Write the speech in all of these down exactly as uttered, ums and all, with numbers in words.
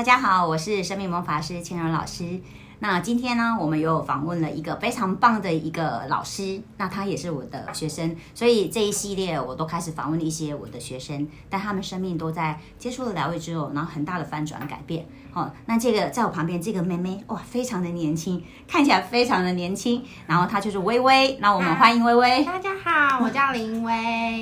大家好，我是生命魔法师倩蓉老师。那今天呢，我们有访问了一个非常棒的一个老师，那他也是我的学生，所以这一系列我都开始访问一些我的学生，但他们生命都在接触了疗愈之后，然后很大的翻转改变。哦，那这个在我旁边这个妹妹，哇，非常的年轻，看起来非常的年轻，然后她就是薇薇，那我们欢迎薇薇。大家好，我叫林薇。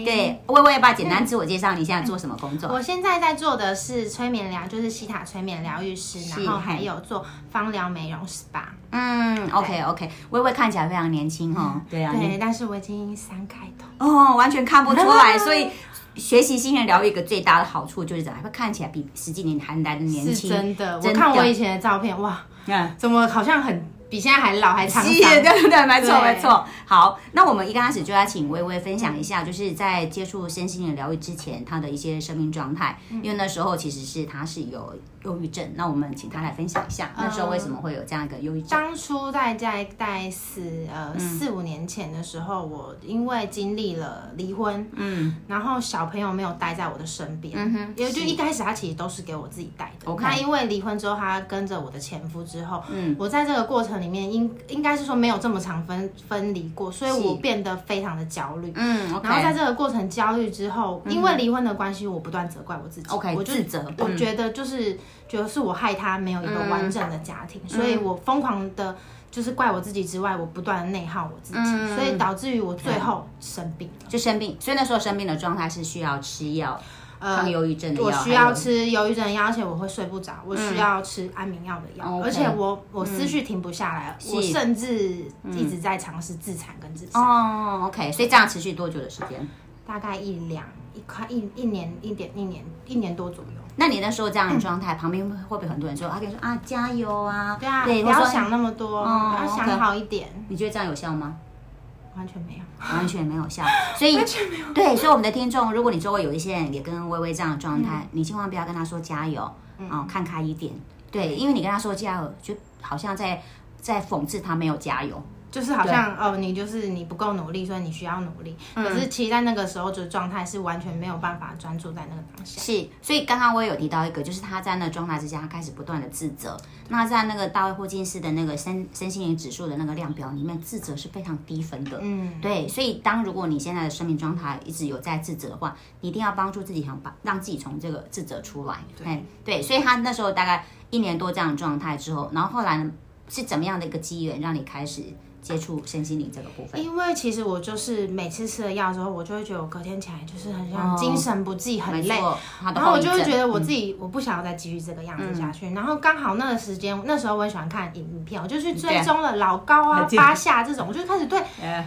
对，薇薇，把简单自我介绍，你现在做什么工作？我现在在做的是催眠疗，就是希塔催眠疗愈师，然后还有做芳疗美容。吧嗯 ，OK OK， 薇薇看起来非常年轻哦、嗯，对啊，对，但是我已经三开头哦，完全看不出来，所以学习心灵疗愈一个最大的好处就是怎么会看起来比十几年还来的年轻，是真的。真的我看我以前的照片，哇，嗯、怎么好像很比现在还老还长长，对对对，没错没错。好，那我们一开始就要请薇薇分享一下，就是在接触身心灵疗愈之前，她的一些生命状态，嗯、因为那时候其实是她是有忧郁症，那我们请她来分享一下，那时候为什么会有这样一个忧郁症？呃、当初在在在四呃四五年前的时候，我因为经历了离婚，嗯，然后小朋友没有待在我的身边，嗯哼，因为就一开始他其实都是给我自己带的。那因为离婚之后，他跟着我的前夫之后，嗯，我在这个过程里面应应该是说没有这么长分分离过，所以我变得非常的焦虑。嗯， okay，然后在这个过程焦虑之后，嗯、因为离婚的关系，我不断责怪我自己。Okay， 我就自责，我觉得就是、嗯、觉得是我害他没有一个完整的家庭，嗯、所以我疯狂的就是怪我自己之外，我不断的内耗我自己，嗯、所以导致于我最后生病了，就生病。所以那时候生病的状态是需要吃药。抗忧郁症的药，我需要吃忧郁症的药，而且我会睡不着，我需要吃安眠药的药，嗯、而且我我思绪停不下来，嗯、我甚至一直在尝试自残跟自杀。哦 ，OK， 所以这样持续多久的时间？大概一两一块一一年一点一年一年多左右。那你那时候这样的状态，嗯、旁边会不会很多人说啊？跟你说啊，加油啊，对啊，对，不要想那么多，嗯、要想好一点。Okay， 你觉得这样有效吗？完全没有，完全没有效，所以对，所以我们的听众，如果你周围有一些人也跟薇薇这样的状态，嗯、你千万不要跟他说加油，嗯哦、看开一点，对，因为你跟他说加油，就好像在在讽刺他没有加油。就是好像哦，你就是你不够努力，所以你需要努力。嗯、可是其实在那个时候的状态是完全没有办法专注在那个当下。是，所以刚刚我也有提到一个，就是他在那个状态之下，他开始不断的自责。那在那个大卫霍金斯的那个身身心灵指数的那个量表里面，自责是非常低分的。嗯，对，所以当如果你现在的生命状态一直有在自责的话，你一定要帮助自己，想把让自己从这个自责出来。对，对，所以他那时候大概一年多这样的状态之后，然后后来呢是怎么样的一个机缘让你开始接触身心灵这个部分？因为其实我就是每次吃了药之后，我就会觉得我隔天起来就是很像精神不济，很累，然后我就会觉得我自己、嗯、我不想要再继续这个样子下去。嗯、然后刚好那个时间，那时候我很喜欢看影片，我就去追踪了老高啊、巴夏这种，我就开始对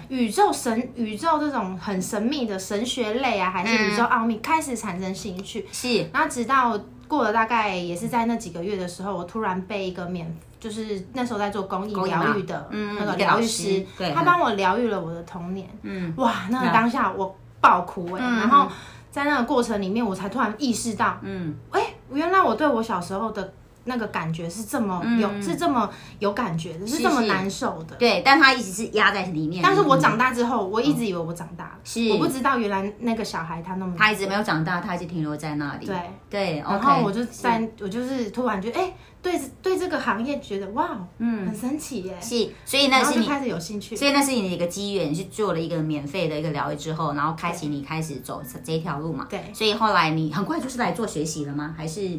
宇宙神、宇宙这种很神秘的神学类啊，还是宇宙奥秘、嗯、开始产生兴趣。是，然后直到过了大概也是在那几个月的时候，我突然被一个免就是那时候在做公益疗愈的那个疗愈师，嗯、他帮我疗愈了我的童年。嗯，哇，那个当下我爆哭哎、欸，嗯、然后在那个过程里面，我才突然意识到，嗯，哎、欸，原来我对我小时候的那个感觉是这么有，嗯、是这么有感觉的，是这么难受的。对，但他一直是压在里面。但是我长大之后，我一直以为我长大了，是我不知道原来那个小孩他那么，他一直没有长大，他一直停留在那里。对对，然后我就在，我就是突然觉得，哎、欸。对对这个行业觉得哇，嗯，很神奇耶！是，所以那是你开始有兴趣，所以那是你的一个机缘，去做了一个免费的一个疗愈之后，然后开启你开始走这条路嘛。对，所以后来你很快就是来做学习了吗？还是？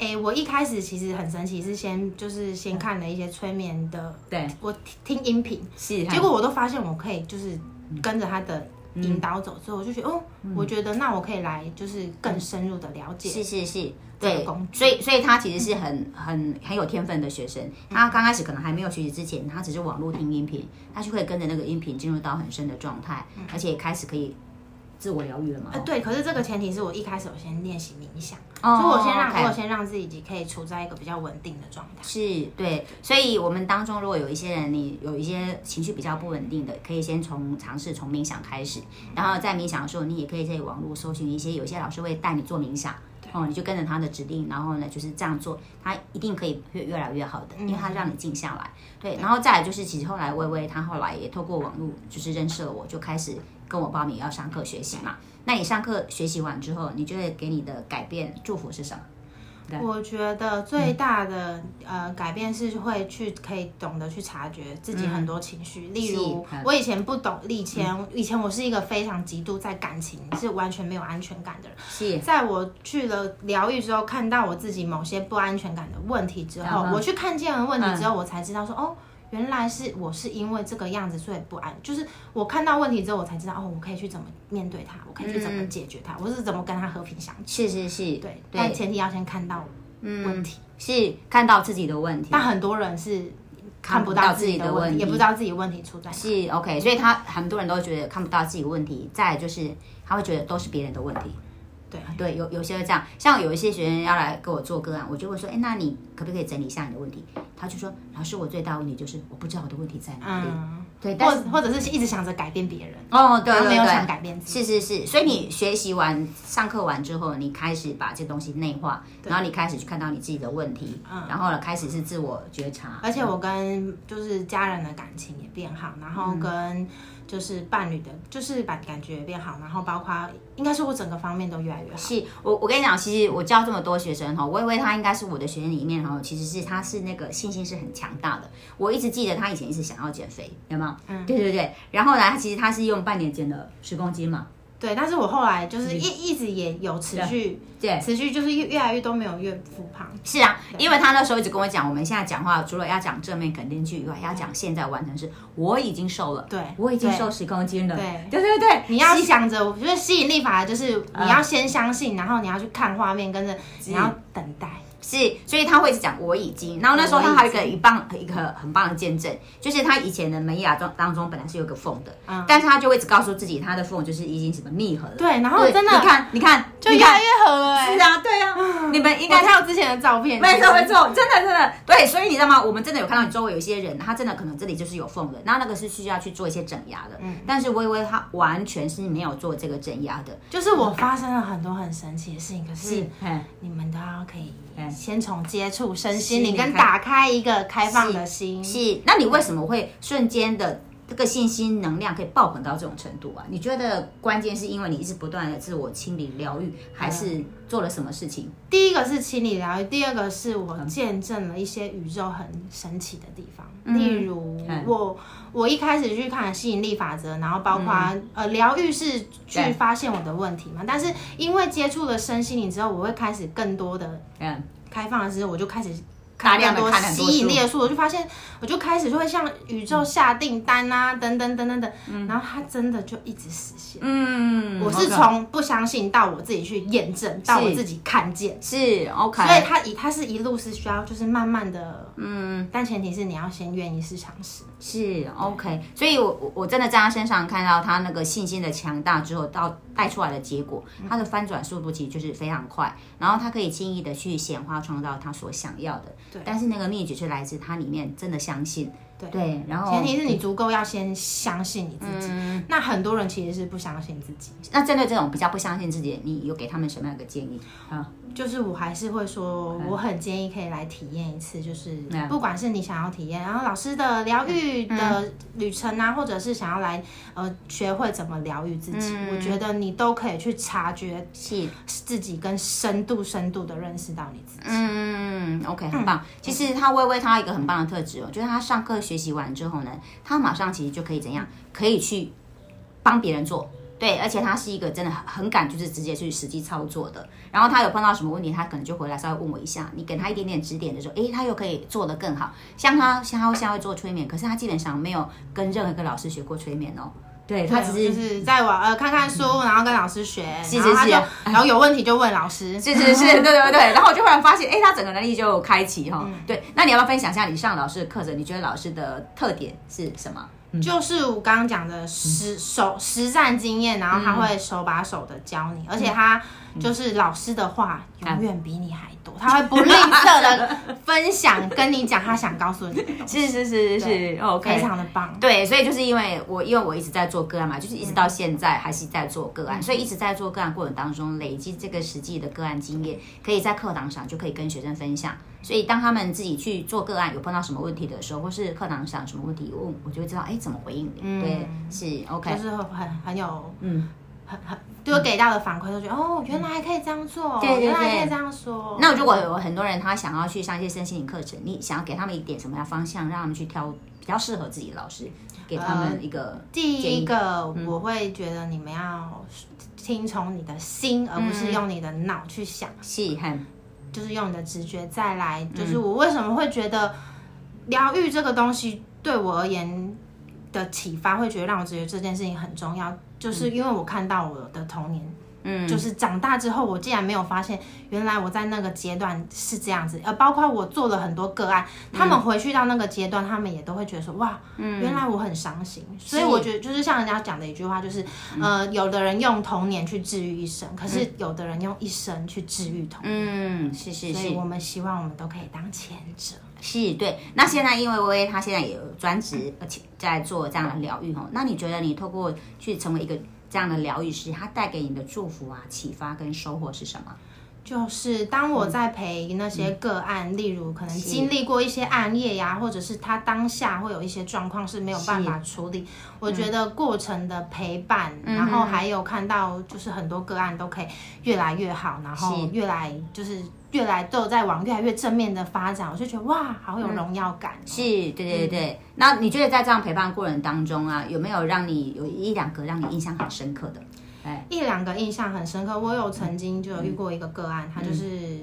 哎，我一开始其实很神奇，是先就是先看了一些催眠的，对，我听音频，是，结果我都发现我可以就是跟着他的引导走之后，我就觉得哦，我觉得那我可以来就是更深入的了解，是是是。对，所以所以他其实是很很很有天分的学生。他刚开始可能还没有学习之前，他只是网络听音频，他就可以跟着那个音频进入到很深的状态，而且开始可以自我疗愈了嘛。呃、对，可是这个前提是我一开始我先练习冥想，哦、所以我先让 okay, 我先让自己可以处在一个比较稳定的状态。是，对，所以我们当中如果有一些人你有一些情绪比较不稳定的，可以先从尝试从冥想开始，然后在冥想的时候，你也可以在网络搜寻一些，有些老师会带你做冥想。哦，你就跟着他的指令，然后呢就是这样做，他一定可以越越来越好的，因为他让你静下来。对，然后再来就是，其实后来薇薇她后来也透过网络就是认识了我，就开始跟我报名要上课学习嘛。那你上课学习完之后，你觉得给你的改变祝福是什么？我觉得最大的、嗯、呃改变是会去可以懂得去察觉自己很多情绪、嗯、例如我以前不懂，以前、嗯、以前我是一个非常极度在感情是完全没有安全感的人，是在我去了疗愈之后，看到我自己某些不安全感的问题之后、嗯、我去看见了问题之后、嗯、我才知道说哦原来是我是因为这个样子所以不安，就是我看到问题之后我才知道哦，我可以去怎么面对它，我可以去怎么解决它、嗯、我是怎么跟它和平相处，是是是 对, 对但前提要先看到问题、嗯、是看到自己的问题，但很多人是看不到自己的问题，也不知道自己问题出在哪，是 OK， 所以他很多人都觉得看不到自己问题，再来就是他会觉得都是别人的问题，对对，有有些会这样，像有一些学生要来跟我做个案，我就会说，哎，那你可不可以整理一下你的问题？他就说，老师，我最大的问题就是我不知道我的问题在哪里。嗯、对，但是或者是一直想着改变别人，哦，对对对，没有想改变自己。是是是，所以你学习完、上课完之后，你开始把这东西内化，然后你开始去看到你自己的问题，嗯、然后呢，开始是自我觉察。而且我跟就是家人的感情也变好，然后跟、嗯。就是伴侣的，就是把感觉变好，然后包括应该是我整个方面都越来越好。是，我我跟你讲，其实我教这么多学生哈，我以为他应该是我的学生里面哈，其实是他是那个信心是很强大的。我一直记得他以前一直想要减肥，有没有？嗯，对对对。然后呢，他其实他是用半年减了十公斤嘛。对，但是我后来就是一、嗯、一直也有持续，对，持续就是越来越都没有越复胖。是啊，因为他那时候一直跟我讲，我们现在讲话除了要讲正面肯定句以外，要讲现在完成式。我已经瘦了，对，我已经瘦十公斤了，对，对对 对, 对。你要想着，我觉得吸引力法就是你要先相信，嗯、然后你要去看画面，跟着你要等待。是，所以他会一直讲我已经，然后那时候他还有一个一棒一个很棒的见证，就是他以前的门牙当中本来是有个缝的、嗯，但是他就会一直告诉自己他的缝就是已经什么密合了。对，然后真的，你看，你看，就越来越合了、欸。是啊，对啊，嗯、你们应该看到之前的照片，没错没错，真的真的对，所以你知道吗？我们真的有看到你周围有一些人，他真的可能这里就是有缝的，然后那个是需要去做一些整牙的。嗯，但是薇薇她完全是没有做这个整牙的。就是我发生了很多很神奇的事情，可是你们都要可以。先从接触身心灵跟打开一个开放的心。 是, 是那你为什么会瞬间的这个信心能量可以爆棚到这种程度啊？你觉得关键是因为你一直不断的自我清理疗愈，还是做了什么事情？嗯、第一个是清理疗愈，第二个是我见证了一些宇宙很神奇的地方，嗯、例如我、嗯、我一开始去看吸引力法则，然后包括、嗯、呃疗愈是去发现我的问题嘛，但是因为接触了身心灵之后，我会开始更多的开放的时候，我就开始。大量的看很多吸引力的书，我就发现，我就开始就会向宇宙下订单啊，等等等等等，嗯、然后它真的就一直实现。嗯，我是从不相信到我自己去验证，到我自己看见，是 OK。所以它它是一路是需要就是慢慢的，嗯，但前提是你要先愿意去尝试，是 OK。所以我我真的在他身上看到他那个信心的强大之后，到带出来的结果，他的翻转速度其实就是非常快，然后他可以轻易的去显化创造他所想要的。但是那个秘诀是来自它里面真的相信， 对, 对然后前提是你足够要先相信你自己、嗯、那很多人其实是不相信自己，那针对这种比较不相信自己，你有给他们什么样的建议？啊，就是我还是会说、嗯、我很建议可以来体验一次，就是不管是你想要体验然后老师的疗愈的旅程啊、嗯、或者是想要来呃学会怎么疗愈自己、嗯、我觉得你都可以去察觉自己跟深度深度的认识到你自己。嗯 OK 很棒、嗯、其实他薇薇他有一个很棒的特质哦，就是他上课学习完之后呢，他马上其实就可以怎样，可以去帮别人做，对，而且他是一个真的很敢，就是直接去实际操作的。然后他有碰到什么问题，他可能就回来稍微问我一下，你给他一点点指点的时候，诶，他又可以做得更好。像他，像他现在会做催眠，可是他基本上没有跟任何一个老师学过催眠哦。对，他只是就是在网呃看看书，然后跟老师学，是是是，然后有问题就问老师，是是是，对对对。然后我就忽然发现，哎，他整个能力就开启哈、哦嗯。对，那你要不要分享一下你上老师的课程？你觉得老师的特点是什么？嗯、就是我刚刚讲的实、嗯、手实战经验，然后他会手把手的教你，嗯、而且他就是老师的话、嗯、永远比你还多，他会不吝啬的分享跟你讲他想告诉你的东西。是是是是 ，OK， 非常的棒。对，所以就是因为我因为我一直在做个案嘛，就是一直到现在还是在做个案，嗯、所以一直在做个案过程当中累积这个实际的个案经验，可以在课堂上就可以跟学生分享。所以当他们自己去做个案有碰到什么问题的时候，或是课堂上什么问题问，我就会知道哎怎么回应你。嗯、对，是 OK， 就是很很有嗯。很很对我给到的反馈，都觉得哦，原来还可以这样做，对对对，原来还可以这样说。那如果有很多人他想要去上一些身心灵课程，你想要给他们一点什么样的方向，让他们去挑比较适合自己的老师，给他们一个、呃、第一个，我会觉得你们要听从你的心，嗯、而不是用你的脑去想，是很，就是用你的直觉。再来，就是我为什么会觉得疗愈这个东西对我而言的启发，会觉得让我觉得这件事情很重要。就是因为我看到我的童年，嗯，就是长大之后，我竟然没有发现，原来我在那个阶段是这样子。呃，包括我做了很多个案，嗯、他们回去到那个阶段，他们也都会觉得说，哇，嗯、原来我很伤心。所以我觉得，就是像人家讲的一句话，就是，嗯、呃，有的人用童年去治愈一生，可是有的人用一生去治愈童年。嗯，是是是。所以我们希望我们都可以当前者。是，对。那现在因为薇薇她现在也有专职，而且在做这样的疗愈，那你觉得你透过去成为一个这样的疗愈师，它带给你的祝福啊、启发跟收获是什么？就是当我在陪那些个案，嗯、例如可能经历过一些暗夜呀、啊，或者是他当下会有一些状况是没有办法处理，我觉得过程的陪伴，嗯、然后还有看到就是很多个案都可以越来越好，然后越来就是越来都在往越来越正面的发展，我就觉得哇，好有荣耀感、哦嗯。是，对对对。嗯、那你觉得在这样陪伴过程当中啊，有没有让你有一两个让你印象很深刻的？一两个印象很深刻，我有曾经就有遇过一个个案，嗯、他就是、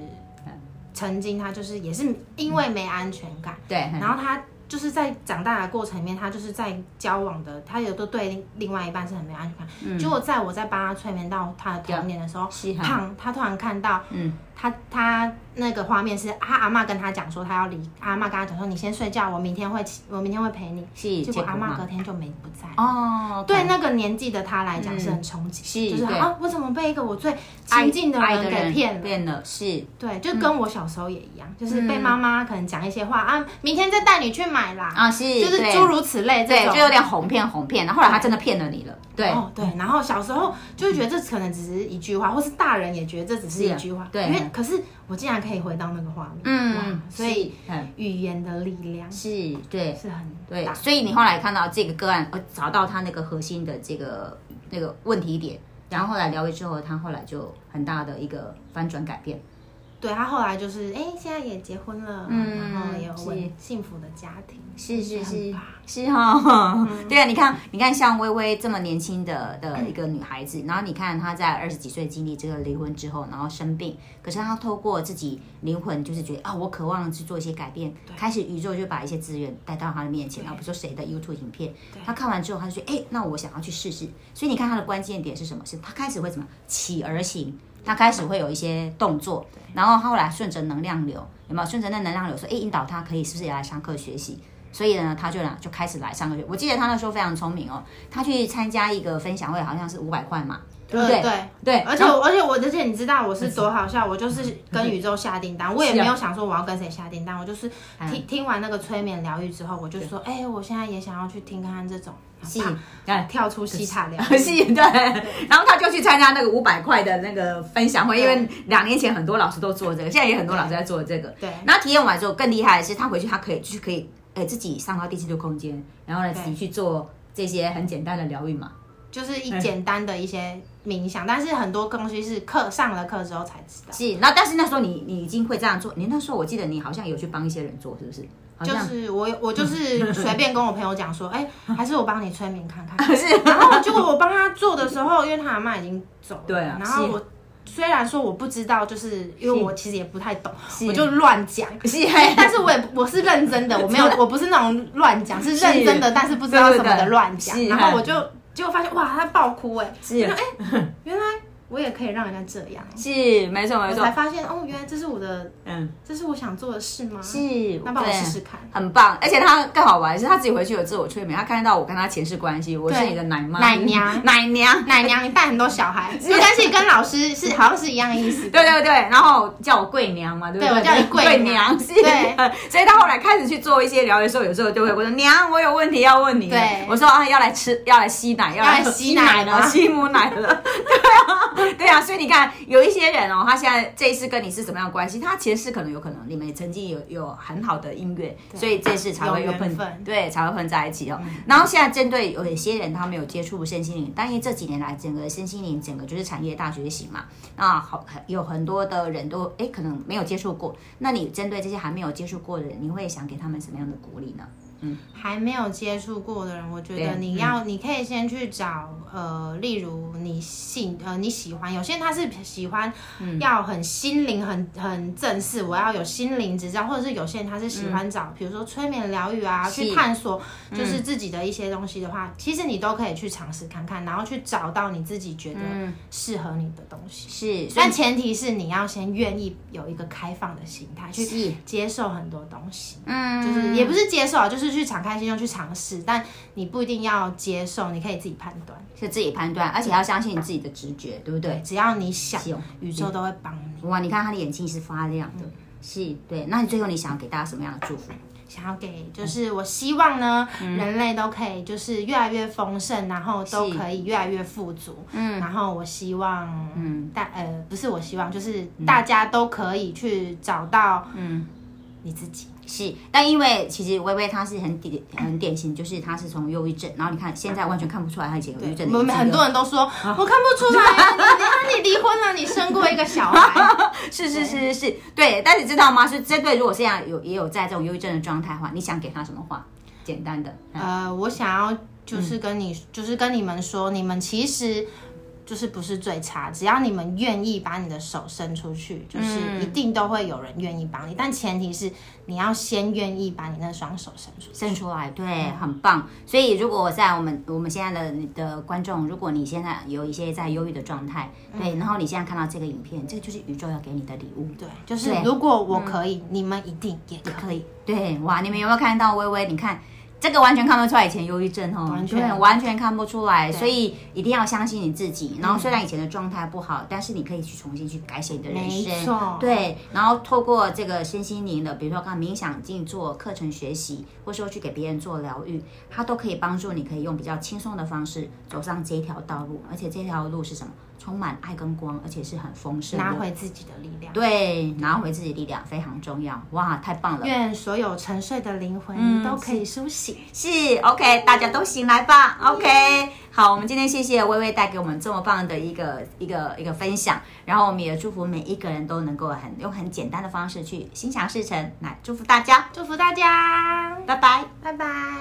嗯、曾经他就是也是因为没安全感，对，然后他就是在长大的过程里面，他就是在交往的，他也都对另外一半是很没安全感。嗯、结果在我在帮他催眠到他的童年的时候，胖他突然看到，嗯，他他那个画面是他阿嬷跟他讲说他要离，阿嬷跟他讲说你先睡觉，我明天会我明天会陪你。是，结果阿嬷隔天就没不在。哦， okay、对那个年纪的他来讲是很冲击，嗯、就是啊，我怎么被一个我最亲近的人给骗了？骗了，是，对，就跟我小时候也一样，嗯、就是被妈妈可能讲一些话啊，明天再带你去买啦，啊，是，就是诸如此类这种，对，就有点哄骗哄骗，然后后来他真的骗了你了。对，哦对，然后小时候就会觉得这可能只是一句话，或是大人也觉得这只是一句话，对，因为可是我竟然可以回到那个画面，嗯，所以语言的力量是对，是很对，所以你后来看到这个个案，呃，找到他那个核心的这个那个问题点，然后后来疗愈之后，他后来就很大的一个翻转改变。对，他后来就是哎，现在也结婚了，嗯、然后也有幸福的家庭，是是是是哈，对啊，你看你看像薇薇这么年轻的的一个女孩子，嗯、然后你看她在二十几岁经历这个离婚之后，然后生病，可是她透过自己灵魂就是觉得啊、哦，我渴望去做一些改变，开始宇宙就把一些资源带到她的面前，然后比如说谁的 YouTube 影片，她看完之后，她就觉得哎，那我想要去试试，所以你看她的关键点是什么？是她开始会怎么起而行。他开始会有一些动作，然后后来顺着能量流，有没有顺着那能量流说，哎，引导他可以是不是也来上课学习？所以呢，他就呢就开始来上课学习。我记得他那时候非常聪明哦，他去参加一个分享会，好像是五百块嘛。对对 对, 对，而且而且我而且你知道我是多好笑，我就是跟宇宙下订单，我也没有想说我要跟谁下订单，我就是听听完那个催眠疗愈之后，我就说，哎，我现在也想要去听看看这种，啪，跳出西塔疗愈，对，然后他就去参加那个五百块的那个分享会，因为两年前很多老师都做这个，现在也很多老师在做这个，对，然后体验完之后更厉害的是，他回去他可以去可以，哎，自己上到第七度空间，然后呢自己去做这些很简单的疗愈嘛。就是一简单的一些冥想，嗯、但是很多东西是课上了课之后才知道。是，那但是那时候你你已经会这样做，你那时候我记得你好像有去帮一些人做，是不是？就是我我就是随便跟我朋友讲说，哎、欸，还是我帮你催眠看看。是，然后结果我帮他做的时候，因为他阿嬤已经走了，对啊，然后我。虽然说我不知道，就是因为我其实也不太懂，我就乱讲。但是我也我是认真的，我没有，我不是那种乱讲，是认真的，但是不知道什么的乱讲。然后我就结果发现，哇，他爆哭哎、欸！哎、欸，原来我也可以让人家这样。是，没错没错。我才发现哦，原来这是我的，嗯，这是我想做的事吗？是，那帮我试试看。很棒，而且他更好玩是，他自己回去有自我催眠，他看到我跟他前世关系，我是你的奶妈、奶娘、奶娘、奶娘，你带很多小孩，没关系，跟老师是好像是一样的意思。对对对，然后叫我贵娘嘛，对不对？对，我叫你贵娘。对，所以他后来开始去做一些疗愈的时候，有时候就会我说娘，我有问题要问你。对，我说啊，要来吃，要来吸奶，要来吸奶了，吸母奶了。对啊。对啊，所以你看有一些人哦，他现在这一次跟你是什么样的关系，他前世可能有可能你们曾经有有很好的姻缘，所以这次才会又碰，对，才会碰在一起哦、嗯、然后现在针对有一些人他没有接触身心灵，但因为这几年来整个身心灵整个就是产业大觉醒嘛，那好有很多的人都哎可能没有接触过，那你针对这些还没有接触过的人，你会想给他们什么样的鼓励呢？嗯、还没有接触过的人，我觉得你要、嗯、你可以先去找呃例如你喜呃你喜欢，有些人他是喜欢要很心灵很很正式，我要有心灵指教，或者是有些人他是喜欢找、嗯、比如说催眠疗愈啊，去探索就是自己的一些东西的话、嗯、其实你都可以去尝试看看，然后去找到你自己觉得适合你的东西，是，但前提是你要先愿意有一个开放的心态去接受很多东西，嗯，就是也不是接受啊，就是去敞开心胸去尝试，但你不一定要接受，你可以自己判断，是自己判断，而且要相信你自己的直觉，对不对？只要你想，宇宙都会帮你。哇，你看他的眼睛是发亮的，嗯、是，对。那你最后你想要给大家什么样的祝福？想要给就是我希望呢、嗯、人类都可以就是越来越丰盛，然后都可以越来越富足，嗯，然后我希望嗯大呃不是我希望就是大家都可以去找到嗯你自己。是，但因为其实薇薇她是很典很典型，就是她是从忧郁症，然后你看现在完全看不出来她以前有忧郁症的。我们很多人都说、啊、我看不出来、啊，你你你离婚了，你生过一个小孩，是是是是，对。但你知道吗？是针对如果现在有也有在这种忧郁症的状态的话，你想给她什么话？简单的，嗯、呃，我想要就是跟你、嗯、就是跟你们说，你们其实。就是不是最差，只要你们愿意把你的手伸出去，就是一定都会有人愿意帮你、嗯、但前提是你要先愿意把你那双手伸出去伸出来，对、嗯、很棒。所以如果在我们我们现在的的观众，如果你现在有一些在忧郁的状态，对、嗯、然后你现在看到这个影片，这就是宇宙要给你的礼物，对，就是如果我可以、嗯、你们一定也可以, 也可以对。哇，你们有没有看到薇薇？你看这个完全看不出来以前忧郁症哦，完全完全看不出来，所以一定要相信你自己。然后虽然以前的状态不好，嗯、但是你可以去重新去改写你的人生，没错，对。然后透过这个身心灵的，比如说看冥想、静坐、课程学习，或是说去给别人做疗愈，它都可以帮助你，可以用比较轻松的方式走上这一条道路。而且这条路是什么？充满爱跟光，而且是很丰盛的。拿回自己的力量，对，拿回自己的力量非常重要。哇，太棒了！愿所有沉睡的灵魂、嗯、都可以苏醒。是 ，OK， 大家都醒来吧。OK，、嗯、好，我们今天谢谢薇薇带给我们这么棒的一个一个一个分享，然后我们也祝福每一个人都能够很用很简单的方式去心想事成。来，祝福大家，祝福大家，拜拜，拜拜。